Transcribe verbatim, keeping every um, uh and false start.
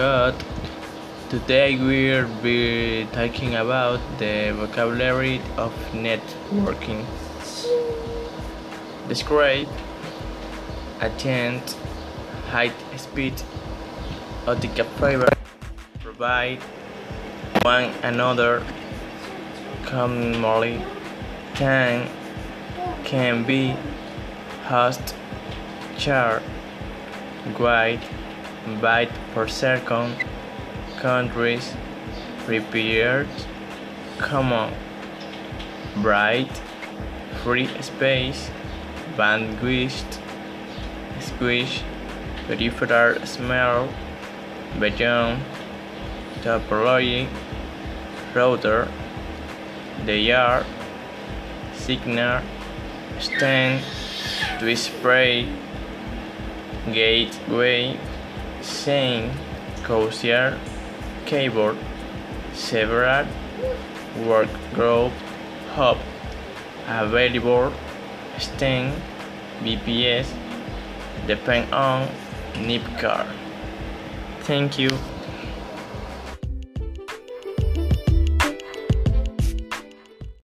God. Today we'll be talking about the vocabulary of networking. Describe, attend, high speed, other favor, provide one another, commonly, can, can be, host, share, guide, invite per second, countries, prepared, common, bright, free space, bandwidth, squish, peripheral smell, beyond, topology, router, the yard, signal, stand, display, gateway, sink, coaxial, keyboard, several, work group, hub, available, sting, B P S, depend on, nip card. Thank you.